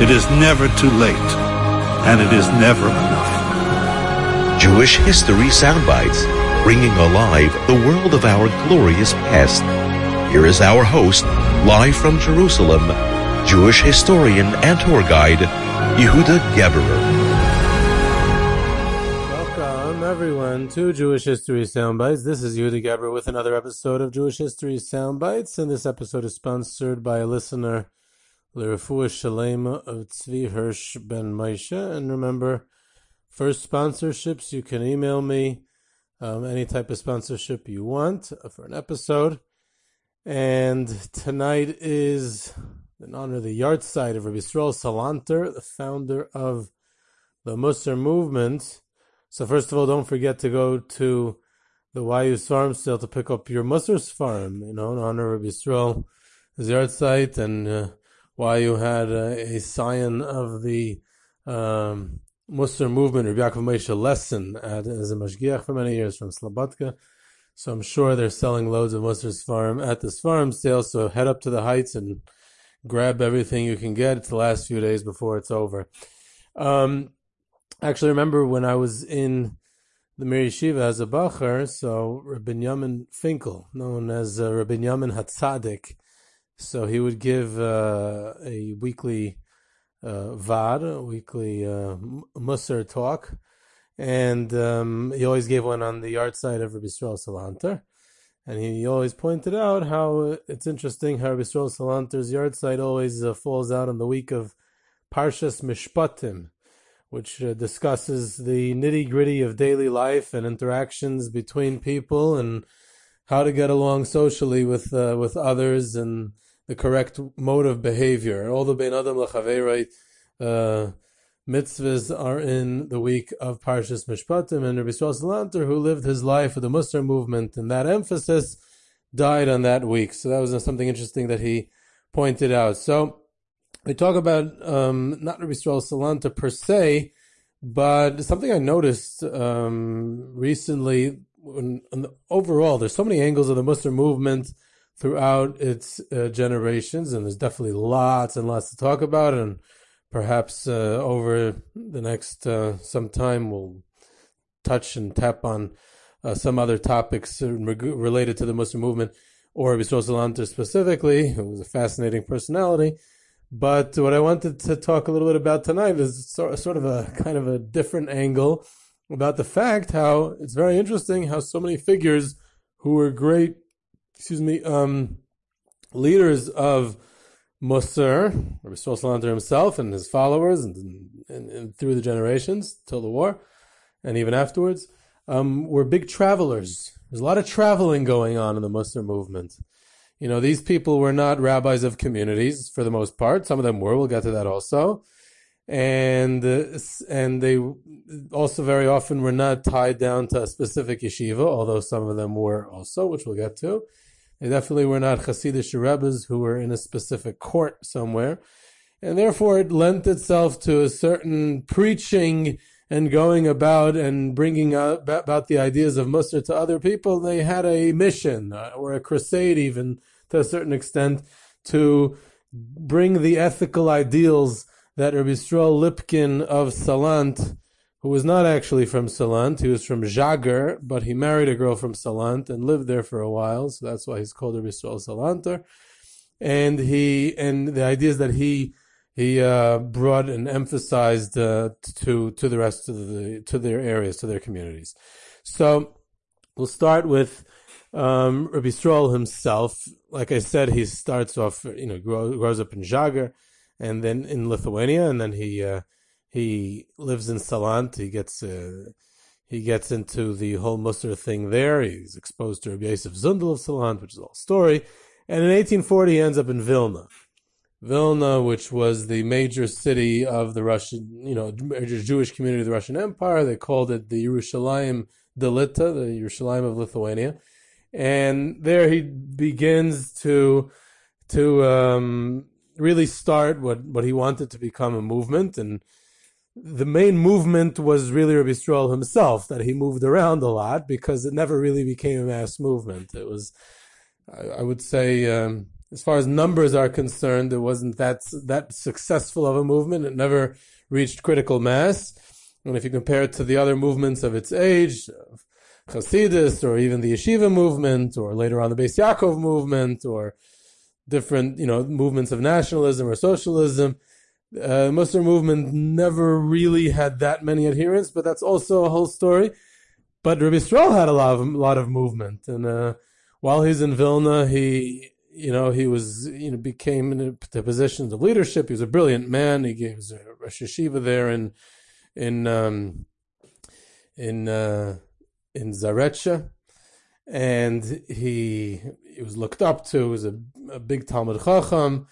it is never too late, and it is never enough. Jewish History Soundbites, bringing alive the world of our glorious past. Here is our host, live from Jerusalem, Jewish historian and tour guide, Yehuda Geber. Everyone to Jewish History Soundbites. This is Yehuda Geber with another episode of Jewish History Soundbites, and this episode is sponsored by a listener, L'Refua Shalema of Tzvi Hirsch Ben Moshe. And remember, first sponsorships, you can email me any type of sponsorship you want for an episode. And tonight is in honor of the yard site of Rabbi Yisrael Salanter, the founder of the Mussar movement. So first of all, don't forget to go to the YU Sfarim sale to pick up your Mussar Sfarim, you know, in honor of Rabbi Yisrael, his yard site, and YU had a scion of the Mussar movement, Rabbi Yaakov Moshe Lesson, as a mashgiach for many years from Slabodka. So I'm sure they're selling loads of Mussar Sfarim at the Sfarim sale, so head up to the heights and grab everything you can get. It's the last few days before it's over. Actually, I remember when I was in the Mir Yeshiva as a bacher, so Rabbi Yamin Finkel, known as Rabbi Yamin Hatzadik, so he would give a weekly vad, a weekly Mussar talk, and he always gave one on the yard site of Rabbi Yisrael Salanter, and he always pointed out how it's interesting how Rabbi Yisrael Salanter's yard site always falls out on the week of Parshas Mishpatim, which discusses the nitty-gritty of daily life and interactions between people and how to get along socially with others and the correct mode of behavior. All the Bein Adam L'Chaverei mitzvahs are in the week of Parshas Mishpatim, and Rabbi Yisrael Salanter, who lived his life with the Mussar movement and that emphasis, died on that week. So that was something interesting that he pointed out. So we talk about not Rabbi Yisrael Salanter per se, but something I noticed recently. Overall, there's so many angles of the Mussar movement throughout its generations, and there's definitely lots and lots to talk about. And perhaps over the next some time, we'll touch and tap on some other topics related to the Mussar movement or Rabbi Yisrael Salanter specifically, who was a fascinating personality. But what I wanted to talk a little bit about tonight is sort of a kind of a different angle about the fact how it's very interesting how so many figures who were great, leaders of Mussar, Rabbi Yisrael Salanter himself and his followers, and through the generations till the war, and even afterwards, were big travelers. There's a lot of traveling going on in the Mussar movement. You know, these people were not rabbis of communities for the most part. Some of them were. We'll get to that also. And they also very often were not tied down to a specific yeshiva, although some of them were also, which we'll get to. They definitely were not Hasidish rebbes who were in a specific court somewhere. And therefore it lent itself to a certain preaching and going about and bringing up about the ideas of Mussar to other people. They had a mission or a crusade even to a certain extent to bring the ethical ideals that Rabbi Yisrael Lipkin of Salant, who was not actually from Salant, he was from Jager, but he married a girl from Salant and lived there for a while, so that's why he's called Rabbi Yisrael Salanter. And the ideas that he he brought and emphasized to the rest of their areas, to their communities. So we'll start with Rabbi Yisrael himself. Like I said, he starts off, grows up in Jager, and then in Lithuania, and then he lives in Salant. He gets into the whole Mussar thing there. He's exposed to Rabbi Yosef Zundel of Salant, which is a whole story. And in 1840, he ends up in Vilna. Vilna, which was the major city of the Russian, major Jewish community of the Russian Empire. They called it the Yerushalayim Delita, the Yerushalayim of Lithuania. And there he begins to really start what he wanted to become a movement. And the main movement was really Rabbi Yisrael himself, that he moved around a lot because it never really became a mass movement. It was, I would say, as far as numbers are concerned, it wasn't that successful of a movement. It never reached critical mass. And if you compare it to the other movements of its age, of Hasidus, or even the Yeshiva movement, or later on the Beis Yaakov movement, or different, movements of nationalism or socialism, the Mussar movement never really had that many adherents, but that's also a whole story. But Rabbi Yisrael had a lot of movement, and while he's in Vilna, he became into positions of leadership. He was a brilliant man. He gave a Rosh Yeshiva there in Zaretsha, and he was looked up to. He was a big Talmud Chacham.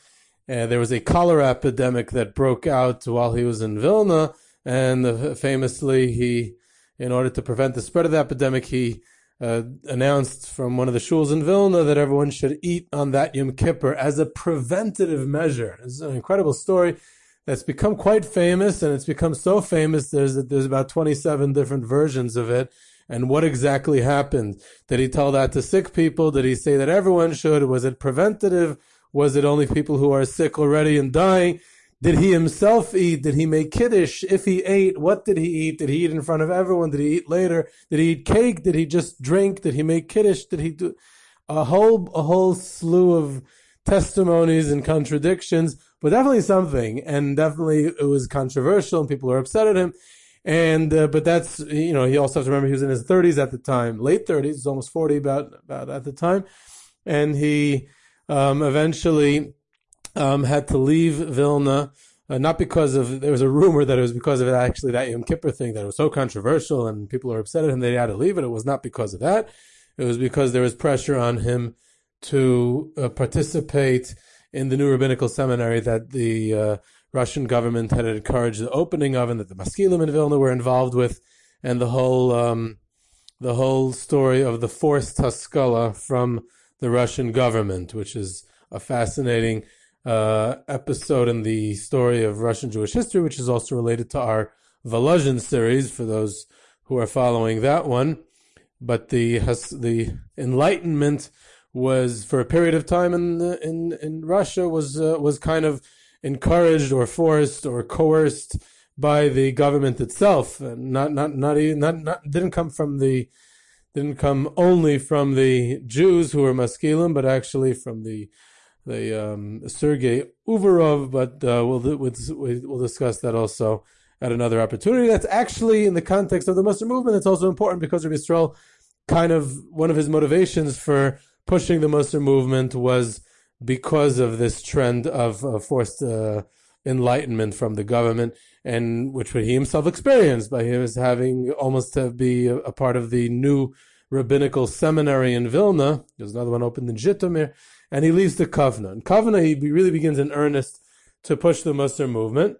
There was a cholera epidemic that broke out while he was in Vilna, and famously, he, in order to prevent the spread of the epidemic, he announced from one of the shuls in Vilna that everyone should eat on that Yom Kippur as a preventative measure. It's an incredible story that's become quite famous, and it's become so famous there's about 27 different versions of it. And what exactly happened? Did he tell that to sick people? Did he say that everyone should? Was it preventative? Was it only people who are sick already and dying? Did he himself eat? Did he make kiddush? If he ate, what did he eat? Did he eat in front of everyone? Did he eat later? Did he eat cake? Did he just drink? Did he make kiddush? Did he do a whole slew of testimonies and contradictions? But definitely something, and definitely it was controversial, and people were upset at him. And but that's, he also has to remember he was in his 30s at the time, late 30s, almost 40 about at the time, and he eventually had to leave Vilna, not because of, there was a rumor that it was because of actually that Yom Kippur thing, that it was so controversial and people were upset at him, they had to leave it. It was not because of that. It was because there was pressure on him to participate in the new rabbinical seminary that the Russian government had encouraged the opening of, and that the maskilim in Vilna were involved with, and the whole story of the forced haskalah from the Russian government, which is a fascinating episode in the story of Russian Jewish history, which is also related to our Volozhin series, for those who are following that one. But the Enlightenment was, for a period of time in Russia, was kind of encouraged or forced or coerced by the government itself, and not didn't come only from the Jews who were maskilim, but actually from the Sergei Uvarov. But we'll discuss that also at another opportunity. That's actually in the context of the Mussar movement. It's also important because Rabbi Yisrael, kind of one of his motivations for pushing the Mussar movement was because of this trend of forced enlightenment from the government, and which he himself experienced by his having almost to be a part of the new rabbinical seminary in Vilna. There's another one opened in Zhytomyr, and he leaves to Kovno. In Kovno, he really begins in earnest to push the Mussar movement,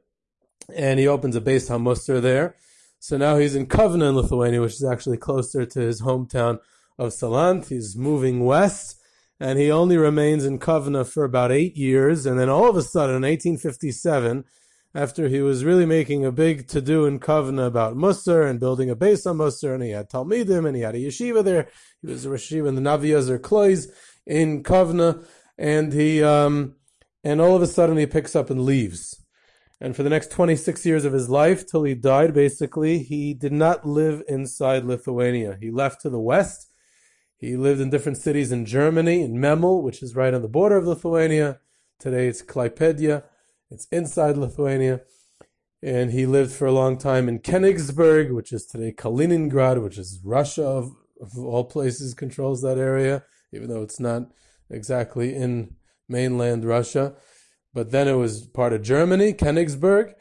and he opens a Beis HaMussar there. So now he's in Kovno in Lithuania, which is actually closer to his hometown of Salant. He's moving west, and he only remains in Kovno for about 8 years, and then all of a sudden, in 1857, after he was really making a big to-do in Kovno about Mussar and building a Beis HaMussar, and he had Talmidim, and he had a yeshiva there, he was a yeshiva in the Navi Yezer Klois in Kovno, and he, and all of a sudden he picks up and leaves. And for the next 26 years of his life, till he died, basically, he did not live inside Lithuania. He left to the west. He lived in different cities in Germany, in Memel, which is right on the border of Lithuania. Today it's Klaipėda, It's inside Lithuania. And he lived for a long time in Königsberg, which is today Kaliningrad, which is Russia, of all places, controls that area, even though it's not exactly in mainland Russia. But then it was part of Germany, Königsberg.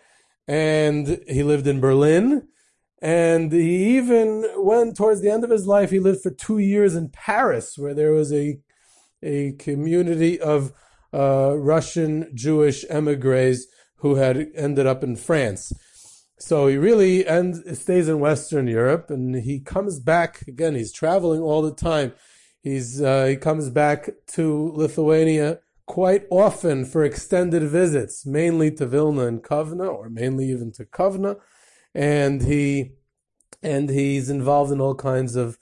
And he lived in Berlin. And he even went towards the end of his life, he lived for 2 years in Paris, where there was a community of Russian Jewish emigres who had ended up in France. So he really stays in Western Europe, and he comes back again. He's traveling all the time. He comes back to Lithuania quite often for extended visits, mainly to Vilna and Kovno, or mainly even to Kovno, and he's involved in all kinds of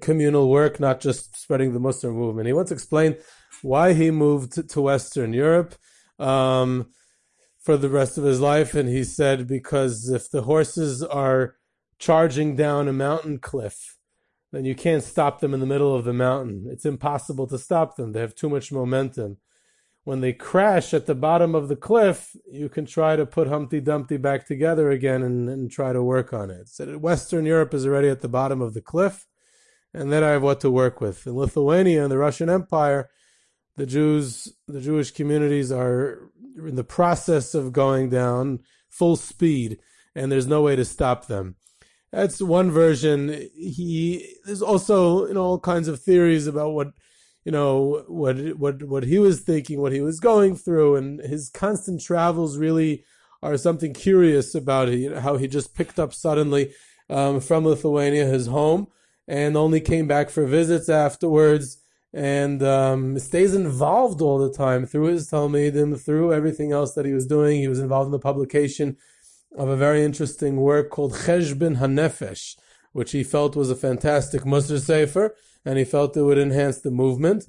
communal work, not just spreading the Mussar movement. He once explained why he moved to Western Europe for the rest of his life, and he said, because if the horses are charging down a mountain cliff, then you can't stop them in the middle of the mountain. It's impossible to stop them. They have too much momentum. When they crash at the bottom of the cliff, you can try to put Humpty Dumpty back together again and try to work on it. So Western Europe is already at the bottom of the cliff, and then I have what to work with. In Lithuania and the Russian Empire, the Jewish communities are in the process of going down full speed, and there's no way to stop them. That's one version. There's also, all kinds of theories about what he was thinking, what he was going through, and his constant travels really are something curious about it. How he just picked up suddenly from Lithuania, his home, and only came back for visits afterwards. And stays involved all the time through his Talmidim, through everything else that he was doing. He was involved in the publication of a very interesting work called Cheshbon HaNefesh, which he felt was a fantastic Mussar Sefer, and he felt it would enhance the movement.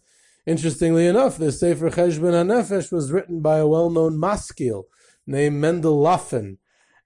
Interestingly enough, this Sefer Cheshbon HaNefesh was written by a well-known maskil named Mendel Lefin,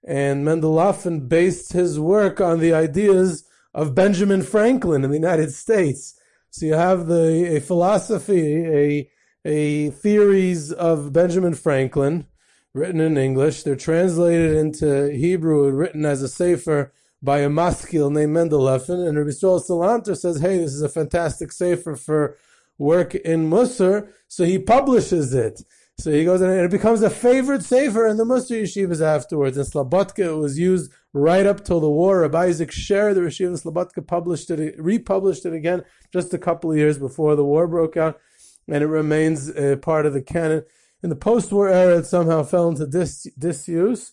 and Mendel Lefin based his work on the ideas of Benjamin Franklin in the United States. So you have a philosophy, a theories of Benjamin Franklin written in English. They're translated into Hebrew and written as a sefer by a maskil named Mendel Lefin. And Rabbi Yisrael Salanter says, hey, this is a fantastic sefer for work in Mussar. So he publishes it. So he goes in and it becomes a favorite sefer in the Mussar yeshivas afterwards. In Slabodka, it was used right up till the war. Rabbi Isaac Sher, the Yeshiva in Slabodka, republished it again just a couple of years before the war broke out, and it remains part of the canon. In the post-war era, it somehow fell into disuse,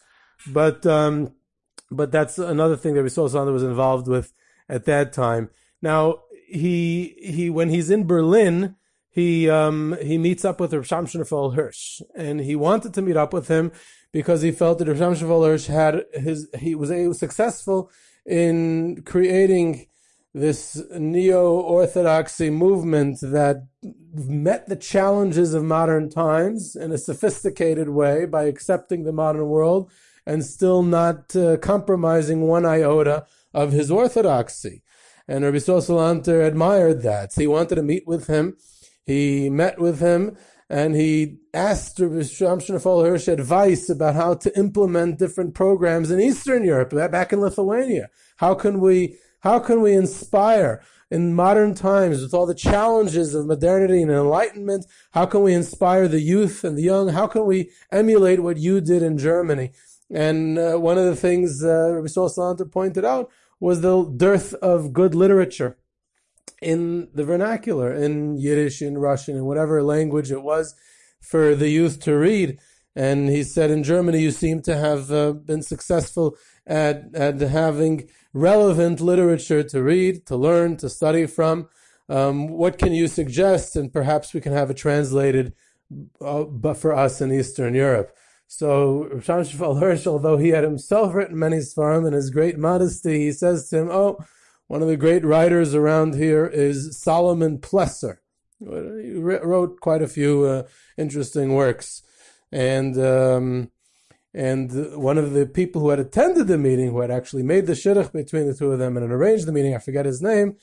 but that's another thing that Yisrael Salanter was involved with at that time. Now, he when he's in Berlin, he meets up with Reb Shimshon Raphael Hirsch, and he wanted to meet up with him because he felt that Reb Shimshon Raphael Hirsch was successful in creating this neo-orthodoxy movement that met the challenges of modern times in a sophisticated way by accepting the modern world and still not compromising one iota of his orthodoxy. And Rabbi Yisrael Salanter admired that. So he wanted to meet with him. He met with him, and he asked Rabbi Shimshon Raphael Hirsch advice about how to implement different programs in Eastern Europe, back in Lithuania. How can we inspire in modern times with all the challenges of modernity and enlightenment? How can we inspire the youth and the young? How can we emulate what you did in Germany? And one of the things Rabbi Yisrael Salanter pointed out was the dearth of good literature in the vernacular, in Yiddish, in Russian, in whatever language it was for the youth to read. And he said, in Germany, you seem to have been successful at having relevant literature to read, to learn, to study from. What can you suggest? And perhaps we can have it translated but for us in Eastern Europe. So Reb Shimshon Raphael Hirsch, although he had himself written many Sfarim, in his great modesty, he says to him, one of the great writers around here is Solomon Plesser. He wrote quite a few interesting works. And one of the people who had attended the meeting, who had actually made the shidduch between the two of them and had arranged the meeting, I forget his name,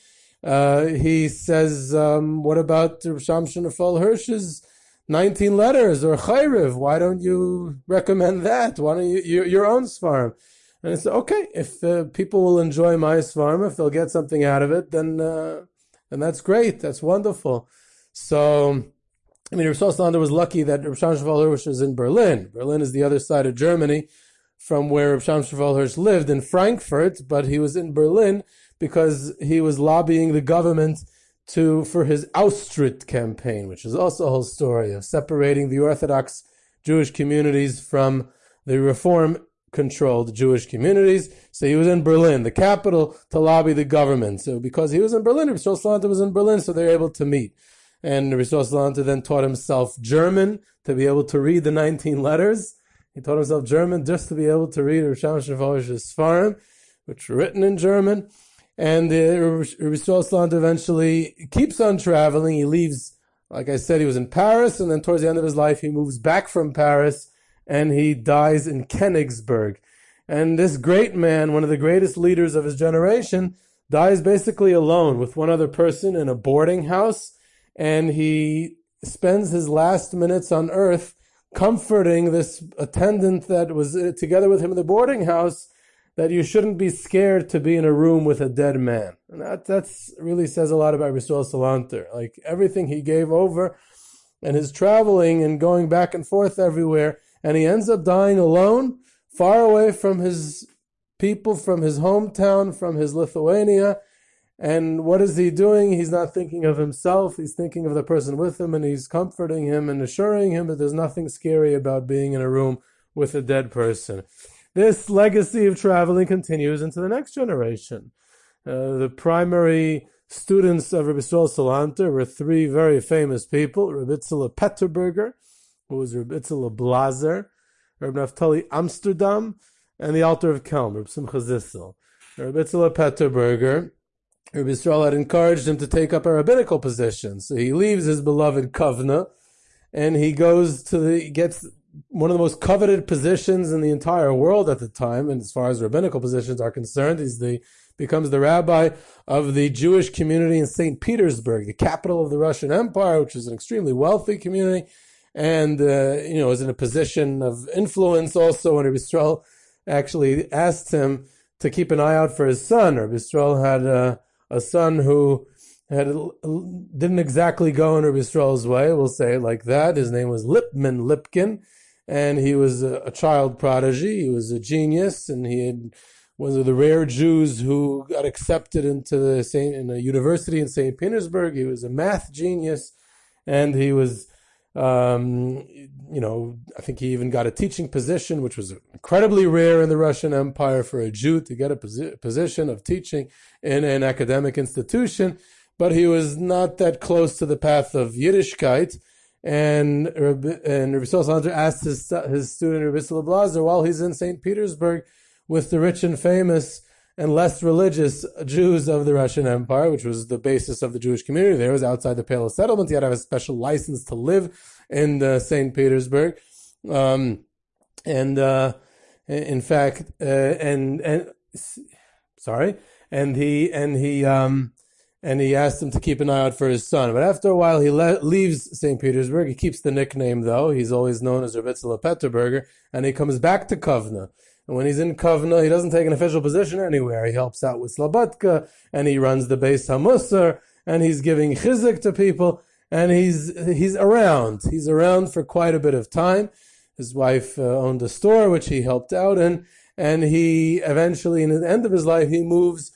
he says, what about Shimshon Raphael Hirsch's 19 Letters or Chayrev. Why don't you recommend that? Why don't you your own Sfarim? And it's okay, if people will enjoy my Sfarim, if they'll get something out of it, then that's great. That's wonderful. So, I mean, Reb Yisrael Salanter was lucky that Reb Shimshon Raphael Hirsch is in Berlin. Berlin is the other side of Germany from where Reb Shimshon Raphael Hirsch lived in Frankfurt, but he was in Berlin because he was lobbying the government for his Austritt campaign, which is also a whole story of separating the Orthodox Jewish communities from the Reform-controlled Jewish communities. So he was in Berlin, the capital, to lobby the government. So because he was in Berlin, Reb Yisrael Salanter was in Berlin, so they were able to meet. And Reb Yisrael Salanter then taught himself German to be able to read the 19 letters. He taught himself German just to be able to read Reb Shimshon Raphael Hirsch's Sfarim, which were written in German. And Reb Yisrael Salanter eventually keeps on traveling. He leaves, like I said, he was in Paris, and then towards the end of his life, he moves back from Paris, and he dies in Königsberg. And this great man, one of the greatest leaders of his generation, dies basically alone with one other person in a boarding house, and he spends his last minutes on earth comforting this attendant that was together with him in the boarding house, that you shouldn't be scared to be in a room with a dead man. And that's really says a lot about Reb Yisrael Salanter. Like, everything he gave over and his traveling and going back and forth everywhere, and he ends up dying alone, far away from his people, from his hometown, from his Lithuania. And what is he doing? He's not thinking of himself. He's thinking of the person with him, and he's comforting him and assuring him that there's nothing scary about being in a room with a dead person. This legacy of traveling continues into the next generation. The primary students of Reb Yisrael Salanter were three very famous people: Reb Yitzchel Peterburger, who was Reb Yitzchel Blazer, Reb Naftali Amsterdam, and the Altar of Kelm, Reb Simcha Zissel. Reb Yitzchel Peterburger, Reb Yisrael had encouraged him to take up a rabbinical position, so he leaves his beloved Kovno, and he goes to gets one of the most coveted positions in the entire world at the time, and as far as rabbinical positions are concerned, becomes the rabbi of the Jewish community in St. Petersburg, the capital of the Russian Empire, which is an extremely wealthy community, and is in a position of influence also. And Reb Yisrael actually asked him to keep an eye out for his son. Reb Yisrael had a son who didn't exactly go in Reb Yisrael's way, we'll say it like that. His name was Lipkin. And he was a child prodigy. He was a genius, and he was one of the rare Jews who got accepted into in a university in St. Petersburg. He was a math genius, and he was, I think he even got a teaching position, which was incredibly rare in the Russian Empire for a Jew to get a position of teaching in an academic institution. But he was not that close to the path of Yiddishkeit. And Reb Yisrael Salanter asked his student Reb Yitzchel Blazer, while he's in St. Petersburg with the rich and famous and less religious Jews of the Russian Empire, which was the basis of the Jewish community there, was outside the Pale of Settlement. He had to have a special license to live in St. Petersburg. And he asked him to keep an eye out for his son. But after a while, he leaves St. Petersburg. He keeps the nickname, though. He's always known as Reb Yitzchel Peterburger. And he comes back to Kovno. And when he's in Kovno, he doesn't take an official position anywhere. He helps out with Slabodka, and he runs the Beis HaMussar, and he's giving chizuk to people, and he's around. He's around for quite a bit of time. His wife owned a store, which he helped out in. And he eventually, in the end of his life, he moves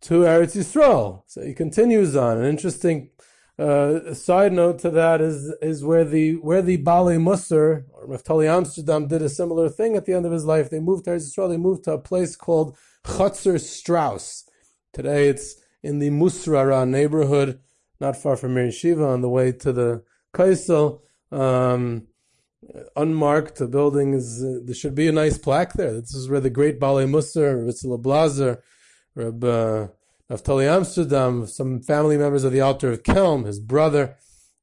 to Eretz Yisrael. So he continues on. An interesting side note to that is where the Bali Mussar, or Naftali Amsterdam, did a similar thing at the end of his life. They moved to Eretz Yisrael. They moved to a place called Chatzer Strauss. Today it's in the Musrara neighborhood, not far from Mir Yeshiva, on the way to the Kaisel. Unmarked, the building is, there should be a nice plaque there. This is where the great Bali Mussar, Reb Yitzchel Blazer, Reb Naftali Amsterdam, some family members of the Altar of Kelm, his brother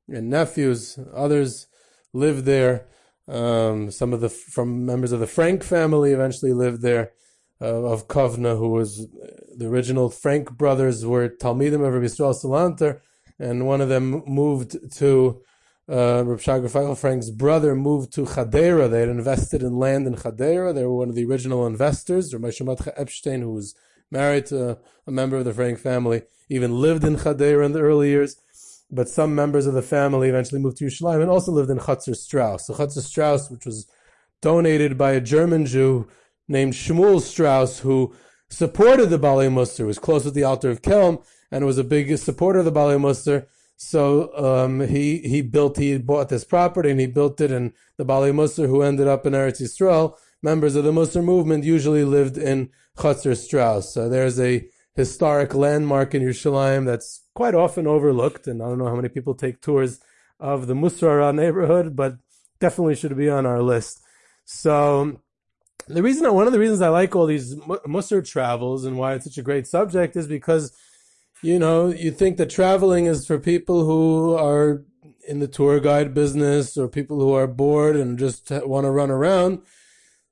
and nephews, others lived there. Some of from members of the Frank family eventually lived there of Kovno, who was the original Frank brothers were Talmidim of Reb Yisrael Salanter, and one of them moved to Reb Shimshon Raphael Frank's brother moved to Chadera. They had invested in land in Chadera. They were one of the original investors. Rabbi Shmuel Epstein, who was married to a member of the Frank family, even lived in Chadera in the early years. But some members of the family eventually moved to Yerushalayim and also lived in Chatzer Strauss. So Chatzer Strauss, which was donated by a German Jew named Shmuel Strauss, who supported the Balei Mussar, was close with the Altar of Kelm, and was a big supporter of the Balei Mussar. So he bought this property and he built it, and the Balei Mussar, who ended up in Eretz Yisrael, members of the Mussar movement, usually lived in Chatzer Strauss. So there's a historic landmark in Yerushalayim that's quite often overlooked, and I don't know how many people take tours of the Musrara neighborhood, but definitely should be on our list. So the reason, one of the reasons I like all these Mussar travels and why it's such a great subject is because, you know, you think that traveling is for people who are in the tour guide business or people who are bored and just want to run around.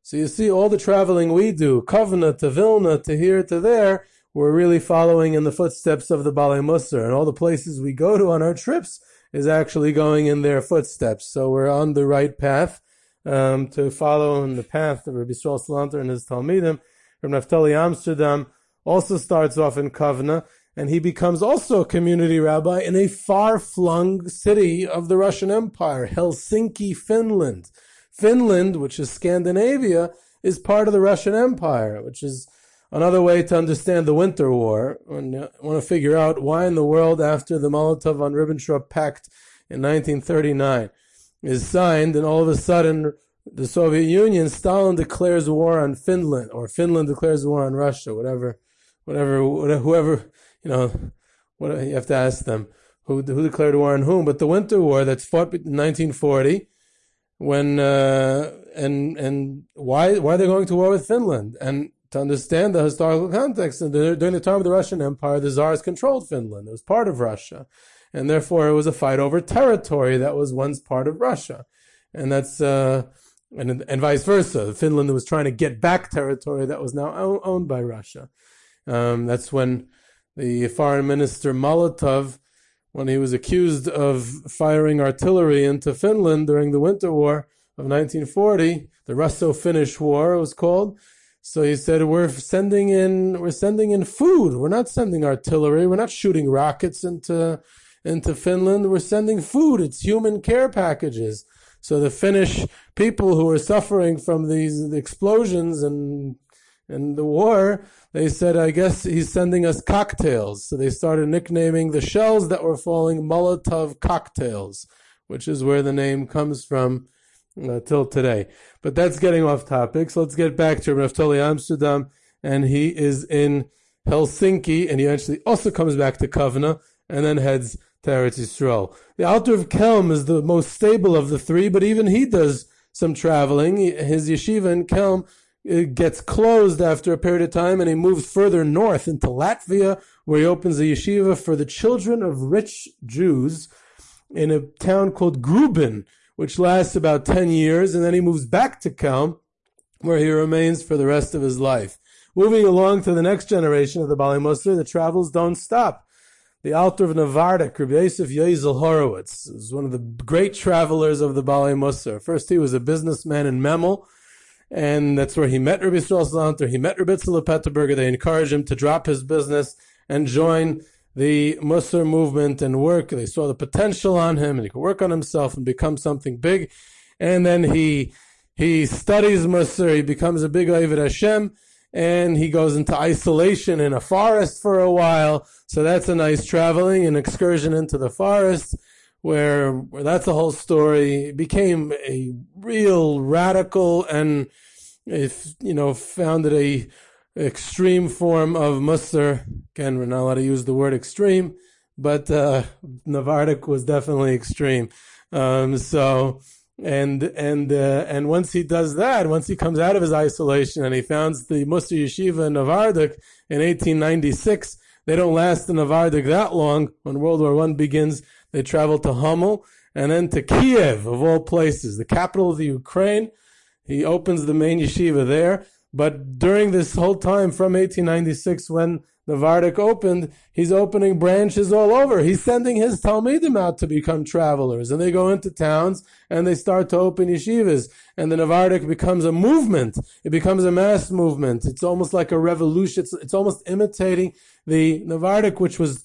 So you see all the traveling we do, Kovno to Vilna to here to there, we're really following in the footsteps of the Balei Mussar, and all the places we go to on our trips is actually going in their footsteps. So we're on the right path to follow in the path of Rabbi Yisrael Salanter and his Talmidim. From Naftali Amsterdam also starts off in Kovno, and he becomes also a community rabbi in a far-flung city of the Russian Empire, Helsinki, Finland. Finland, which is Scandinavia, is part of the Russian Empire, which is another way to understand the Winter War. When you want to figure out why in the world, after the Molotov-Ribbentrop Pact in 1939 is signed, and all of a sudden the Soviet Union, Stalin declares war on Finland, or Finland declares war on Russia, whatever, you have to ask them who declared war on whom. But the Winter War that's fought in 1940, when and why they're going to war with Finland, and to understand the historical context, and during the time of the Russian Empire, the Tsars controlled Finland. It was part of Russia. And therefore, it was a fight over territory that was once part of Russia. And that's, and vice versa. Finland was trying to get back territory that was now owned by Russia. That's when the foreign minister Molotov, when he was accused of firing artillery into Finland during the Winter War of 1940, the Russo-Finnish War, it was called. So he said, we're sending in food. We're not sending artillery. We're not shooting rockets into Finland. We're sending food. It's human care packages. So the Finnish people who were suffering from these explosions and the war, they said, I guess he's sending us cocktails. So they started nicknaming the shells that were falling Molotov cocktails, which is where the name comes from. Till today. But that's getting off topic. So let's get back to Naftali Amsterdam, and he is in Helsinki, and he actually also comes back to Kovno and then heads to Eretz Yisrael. The Altar of Kelm is the most stable of the three, but even he does some traveling. His yeshiva in Kelm gets closed after a period of time, and he moves further north into Latvia, where he opens a yeshiva for the children of rich Jews in a town called Grubin, which lasts about 10 years, and then he moves back to Kelm, where he remains for the rest of his life. Moving along to the next generation of the Balei Mussar, the travels don't stop. The Altar of Novardok, Rabbi Yosef Yezel Horowitz, is one of the great travelers of the Balei Mussar. First, he was a businessman in Memel, and that's where he met Rabbi Yisrael Salanter. He met Reb Yitzchel Petterberger. They encouraged him to drop his business and join the Mussar movement and work. They saw the potential on him, and he could work on himself and become something big. And then he studies Mussar, he becomes a big Oived Hashem, and he goes into isolation in a forest for a while. So that's a nice traveling, an excursion into the forest, where that's a whole story. He became a real radical and, founded a extreme form of Mussar. Again, we're not allowed to use the word extreme, but Novardok was definitely extreme. So once he does that, once he comes out of his isolation and he founds the Mussar Yeshiva in Novardok in 1896, they don't last in Novardok that long. When World War I begins, they travel to Hummel and then to Kiev, of all places, the capital of the Ukraine. He opens the main yeshiva there. But during this whole time, from 1896, when Novardic opened, he's opening branches all over. He's sending his Talmidim out to become travelers. And they go into towns and they start to open yeshivas. And the Novardic becomes a movement. It becomes a mass movement. It's almost like a revolution. It's almost imitating the Novardic, which was,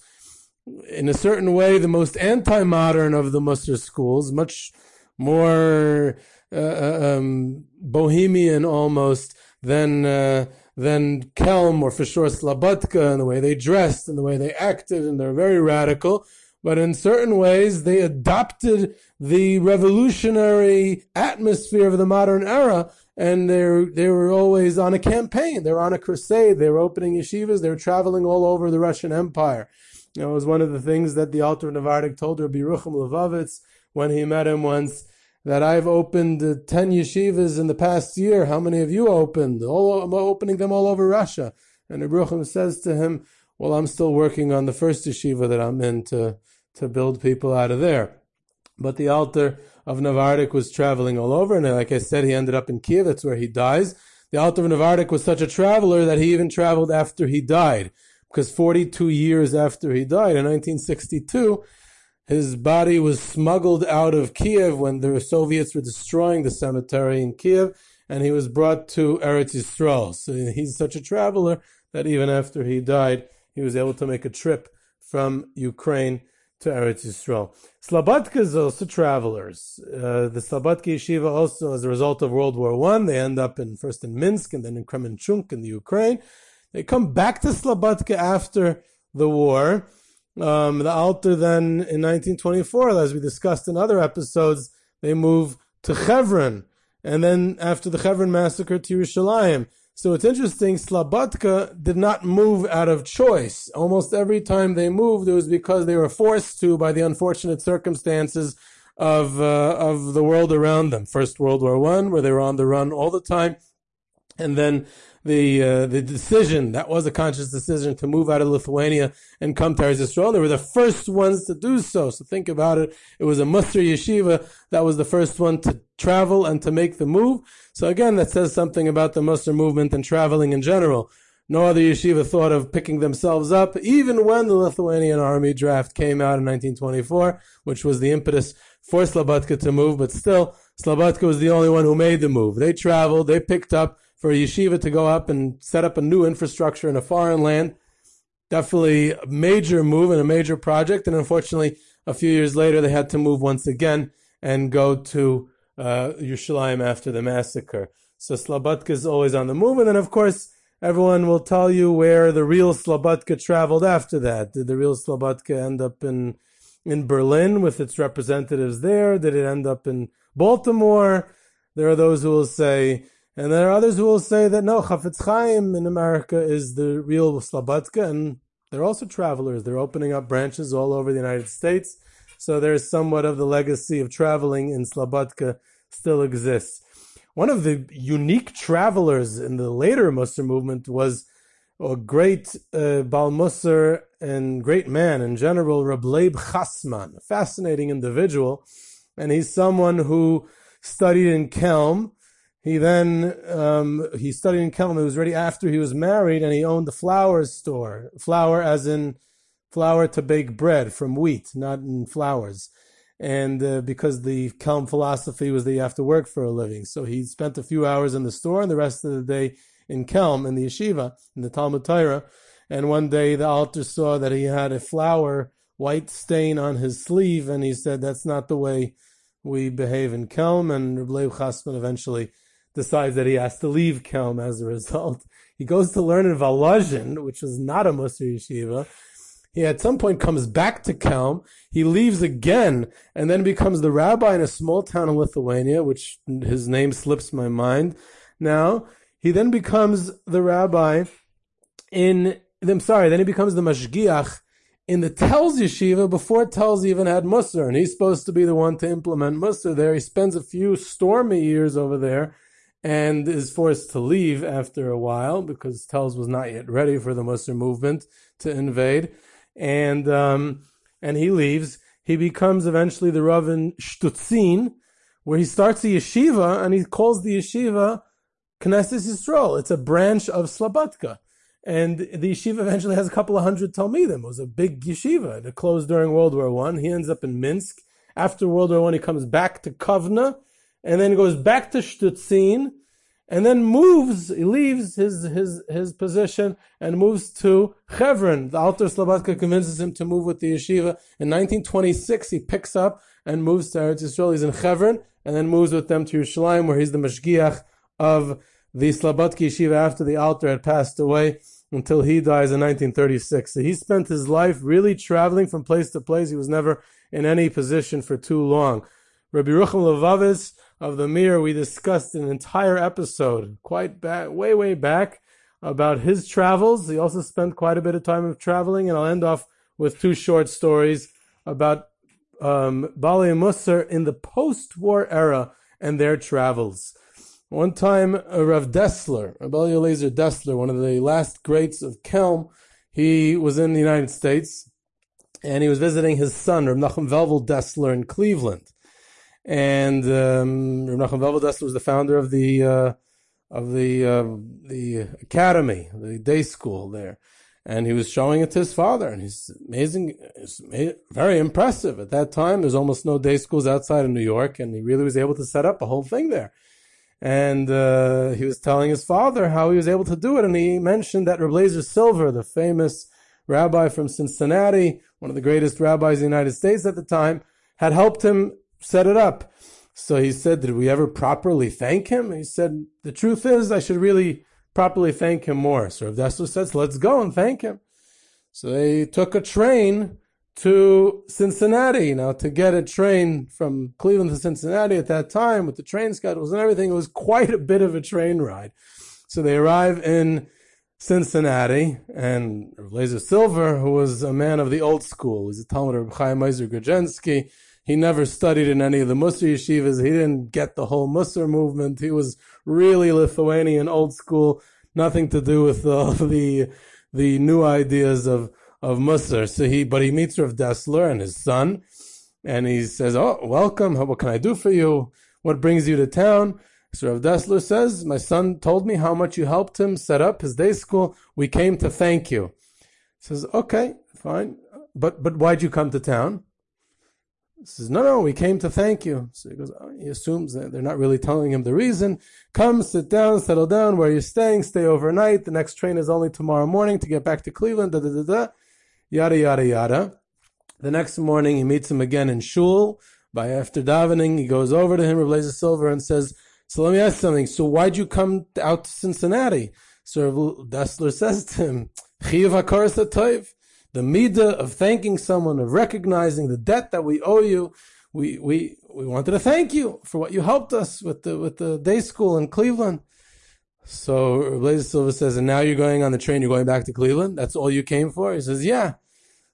in a certain way, the most anti-modern of the Mussar schools, much more bohemian almost than Kelm, or for sure Slabodka, and the way they dressed and the way they acted, and they're very radical. But in certain ways, they adopted the revolutionary atmosphere of the modern era, and they were always on a campaign. They were on a crusade. They were opening yeshivas. They were traveling all over the Russian Empire. You know, it was one of the things that the Alter of Novardok told Rabbi Rucham Levavitz when he met him once, that I've opened 10 yeshivas in the past year. How many have you opened? I'm opening them all over Russia. And Rabbi Rucham says to him, well, I'm still working on the first yeshiva that I'm in to build people out of there. But the Altar of Novardok was traveling all over. And like I said, he ended up in Kiev. That's where he dies. The Altar of Novardok was such a traveler that he even traveled after he died. Because 42 years after he died, in 1962, his body was smuggled out of Kiev when the Soviets were destroying the cemetery in Kiev, and he was brought to Eretz Yisrael. So he's such a traveler that even after he died, he was able to make a trip from Ukraine to Eretz Yisrael. Slabodkas are also travelers. The Slabodka yeshiva also, as a result of World War I, they end up first in Minsk and then in Kremenchuk in the Ukraine. They come back to Slabodka after the war. The Alter then, in 1924, as we discussed in other episodes, they move to Hebron. And then after the Hebron massacre, to Yerushalayim. So it's interesting, Slabodka did not move out of choice. Almost every time they moved, it was because they were forced to by the unfortunate circumstances of the world around them. First World War I, where they were on the run all the time. And then the decision, that was a conscious decision, to move out of Lithuania and come to Eretz Yisrael. They were the first ones to do so. So think about it. It was a Mussar yeshiva that was the first one to travel and to make the move. So again, that says something about the Mussar movement and traveling in general. No other yeshiva thought of picking themselves up, even when the Lithuanian army draft came out in 1924, which was the impetus for Slabodka to move. But still, Slabodka was the only one who made the move. They traveled, they picked up. For a yeshiva to go up and set up a new infrastructure in a foreign land, definitely a major move and a major project. And unfortunately, a few years later, they had to move once again and go to Yerushalayim after the massacre. So Slabodka is always on the move. And then, of course, everyone will tell you where the real Slabodka traveled after that. Did the real Slabodka end up in Berlin with its representatives there? Did it end up in Baltimore? There are those who will say... And there are others who will say that no, Chafetz Chaim in America is the real Slabodka, and they're also travelers. They're opening up branches all over the United States. So there's somewhat of the legacy of traveling in Slabodka still exists. One of the unique travelers in the later Mussar movement was a great Baal Mussar and great man in general, Reb Leib Chasman, a fascinating individual. And he's someone who studied in Kelm. He studied in Kelm. It was already after he was married, and he owned a flour store. Flour as in flour to bake bread from wheat, not in flours. And because the Kelm philosophy was that you have to work for a living. So he spent a few hours in the store and the rest of the day in Kelm, in the yeshiva, in the Talmud Torah. And one day the altar saw that he had a flour white stain on his sleeve, and he said, that's not the way we behave in Kelm. And Reb Leib Chasman eventually decides that he has to leave Kelm as a result. He goes to learn in Volozhin, which is not a Mussar yeshiva. He at some point comes back to Kelm. He leaves again and then becomes the rabbi in a small town in Lithuania, which his name slips my mind now. He then becomes the rabbi then he becomes the mashgiach in the Telz yeshiva before Telz even had Mussar. And he's supposed to be the one to implement Mussar there. He spends a few stormy years over there and is forced to leave after a while because Telz was not yet ready for the Mussar movement to invade. And he leaves. He becomes eventually the Rav in Shtutzin, where he starts a yeshiva, and he calls the yeshiva Knesset Yisrael. It's a branch of Slabodka. And the yeshiva eventually has a couple of hundred Talmidim. It was a big yeshiva. It closed during World War I. He ends up in Minsk. After World War I, he comes back to Kovno, and then goes back to Shtutzin, and then moves, he leaves his position and moves to Hebron. The Alter of Slabodka convinces him to move with the yeshiva. In 1926, he picks up and moves to Eretz Yisrael. He's in Hebron, and then moves with them to Yerushalayim, where he's the mashgiach of the Slabodka yeshiva after the Alter had passed away, until he dies in 1936. So he spent his life really traveling from place to place. He was never in any position for too long. Rabbi Rucham Levavitz of the Mir, we discussed an entire episode quite back, way back, about his travels. He also spent quite a bit of time of traveling, and I'll end off with two short stories about Bali and Mussar in the post-war era and their travels. One time, Rav Dessler, Rabbi Yamin Dessler, one of the last greats of Kelm, he was in the United States, and he was visiting his son, Rav Nachum Velvel Dessler, in Cleveland. And Rav Nachum Velvel Dessler was the founder of the academy, the day school there. And he was showing it to his father, and he's amazing, it's very impressive. At that time, there's almost no day schools outside of New York, and he really was able to set up a whole thing there. And he was telling his father how he was able to do it, and he mentioned that Reb Blazer Silver, the famous rabbi from Cincinnati, one of the greatest rabbis in the United States at the time, had helped him set it up. So he said, did we ever properly thank him? And he said, the truth is, I should really properly thank him more. So Reb Dessler says, let's go and thank him. So they took a train to Cincinnati. Now, to get a train from Cleveland to Cincinnati at that time, with the train schedules and everything, it was quite a bit of a train ride. So they arrive in Cincinnati, and Blazer Silver, who was a man of the old school, was a Talmud of Chaim Meiser Grudzinski. He never studied in any of the Mussar yeshivas. He didn't get the whole Mussar movement. He was really Lithuanian, old school, nothing to do with the new ideas of Mussar. So he meets Rav Dessler and his son, and he says, oh, welcome, what can I do for you? What brings you to town? So Rav Dessler says, my son told me how much you helped him set up his day school. We came to thank you. He says, okay, fine, but why'd you come to town? He says, no, we came to thank you. So he goes, oh, he assumes that they're not really telling him the reason. Come, sit down, settle down where you're staying, stay overnight. The next train is only tomorrow morning to get back to Cleveland, yada, yada, yada. The next morning, he meets him again in shul. By after davening, he goes over to him, Reb Blazer Silver, and says, so let me ask something. So why'd you come out to Cincinnati? So Dessler says to him, Chiyuv HaKoras HaTov, the midah of thanking someone, of recognizing the debt that we owe you. We wanted to thank you for what you helped us with the day school in Cleveland. So Reb Blazer Silver says, and now you're going on the train, you're going back to Cleveland? That's all you came for? He says, yeah.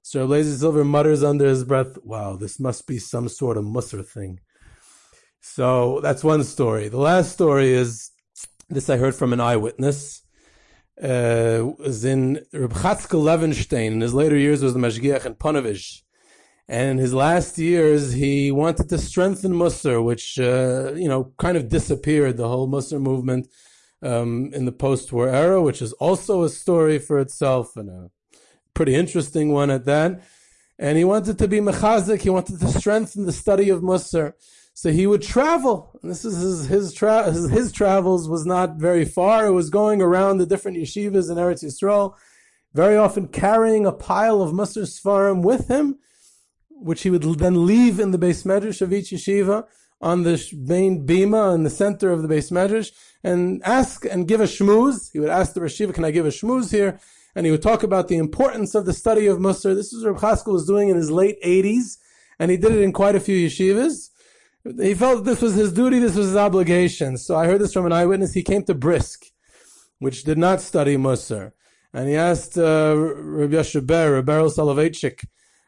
So Reb Blazer Silver mutters under his breath, wow, this must be some sort of Mussar thing. So that's one story. The last story is, this I heard from an eyewitness, was in Reb Chatzkel Levenstein. In his later years was the Mashgiach in Panovich. And in his last years, he wanted to strengthen Mussar, which, kind of disappeared, the whole Mussar movement. In the post-war era, which is also a story for itself and a pretty interesting one at that. And he wanted to be mechazik. He wanted to strengthen the study of Mussar. So he would travel. And this is his travels was not very far. It was going around the different yeshivas in Eretz Yisrael, very often carrying a pile of Mussar Sfarim with him, which he would then leave in the Beis Medrash of each yeshiva, on the main bima in the center of the Beis Medrash, and ask and give a shmooze. He would ask the Rosh Yeshiva, can I give a shmooze here? And he would talk about the importance of the study of Mussar. This is what Reb Chatzkel was doing in his late 80s, and he did it in quite a few yeshivas. He felt this was his duty, this was his obligation. So I heard this from an eyewitness. He came to Brisk, which did not study Mussar. And he asked Rabbi Yashaber, Rabbi Soloveitchik,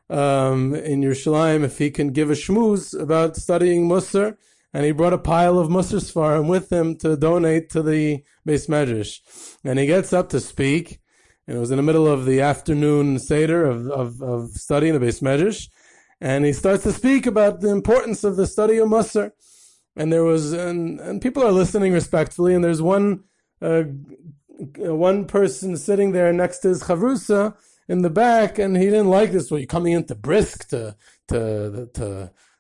in Yerushalayim, if he can give a shmooze about studying Mussar, and he brought a pile of Mussar Sfarim with him to donate to the Beis Medrash. And he gets up to speak, and it was in the middle of the afternoon seder of studying the Beis Medrash, and he starts to speak about the importance of the study of Mussar. And people are listening respectfully, and there's one one person sitting there next to his chavrusa in the back, and he didn't like this. Well, you're coming into brisk to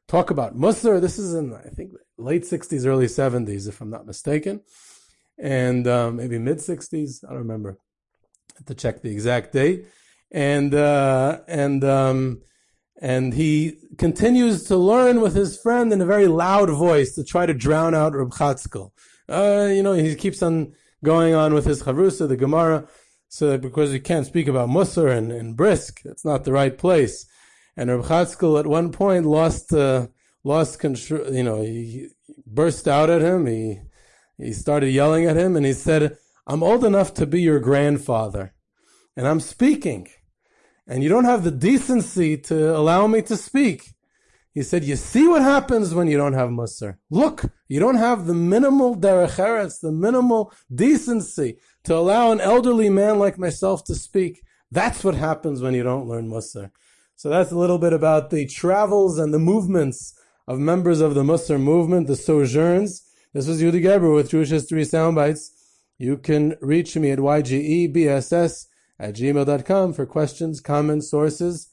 talk about Mussar. This is in, I think, late 60s, early 70s, if I'm not mistaken, and maybe mid 60s. I don't remember. I have to check the exact date. And he continues to learn with his friend in a very loud voice to try to drown out Reb Chatzkel. He keeps on going on with his Chavrusa, the Gemara, so because you can't speak about Mussar and brisk, it's not the right place. And Reb Chatzkel at one point lost control. He burst out at him. He started yelling at him, and he said, "I'm old enough to be your grandfather, and I'm speaking, and you don't have the decency to allow me to speak." He said, "You see what happens when you don't have Mussar. Look, you don't have the minimal derech eretz, the minimal decency to allow an elderly man like myself to speak. That's what happens when you don't learn Mussar." So that's a little bit about the travels and the movements of members of the Mussar movement, the sojourns. This was Yehuda Geber with Jewish History Soundbites. You can reach me at ygebss@gmail.com for questions, comments, sources,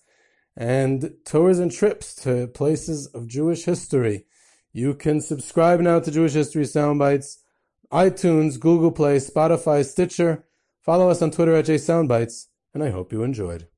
and tours and trips to places of Jewish history. You can subscribe now to Jewish History Soundbites, iTunes, Google Play, Spotify, Stitcher. Follow us on Twitter at JSoundbites, and I hope you enjoyed.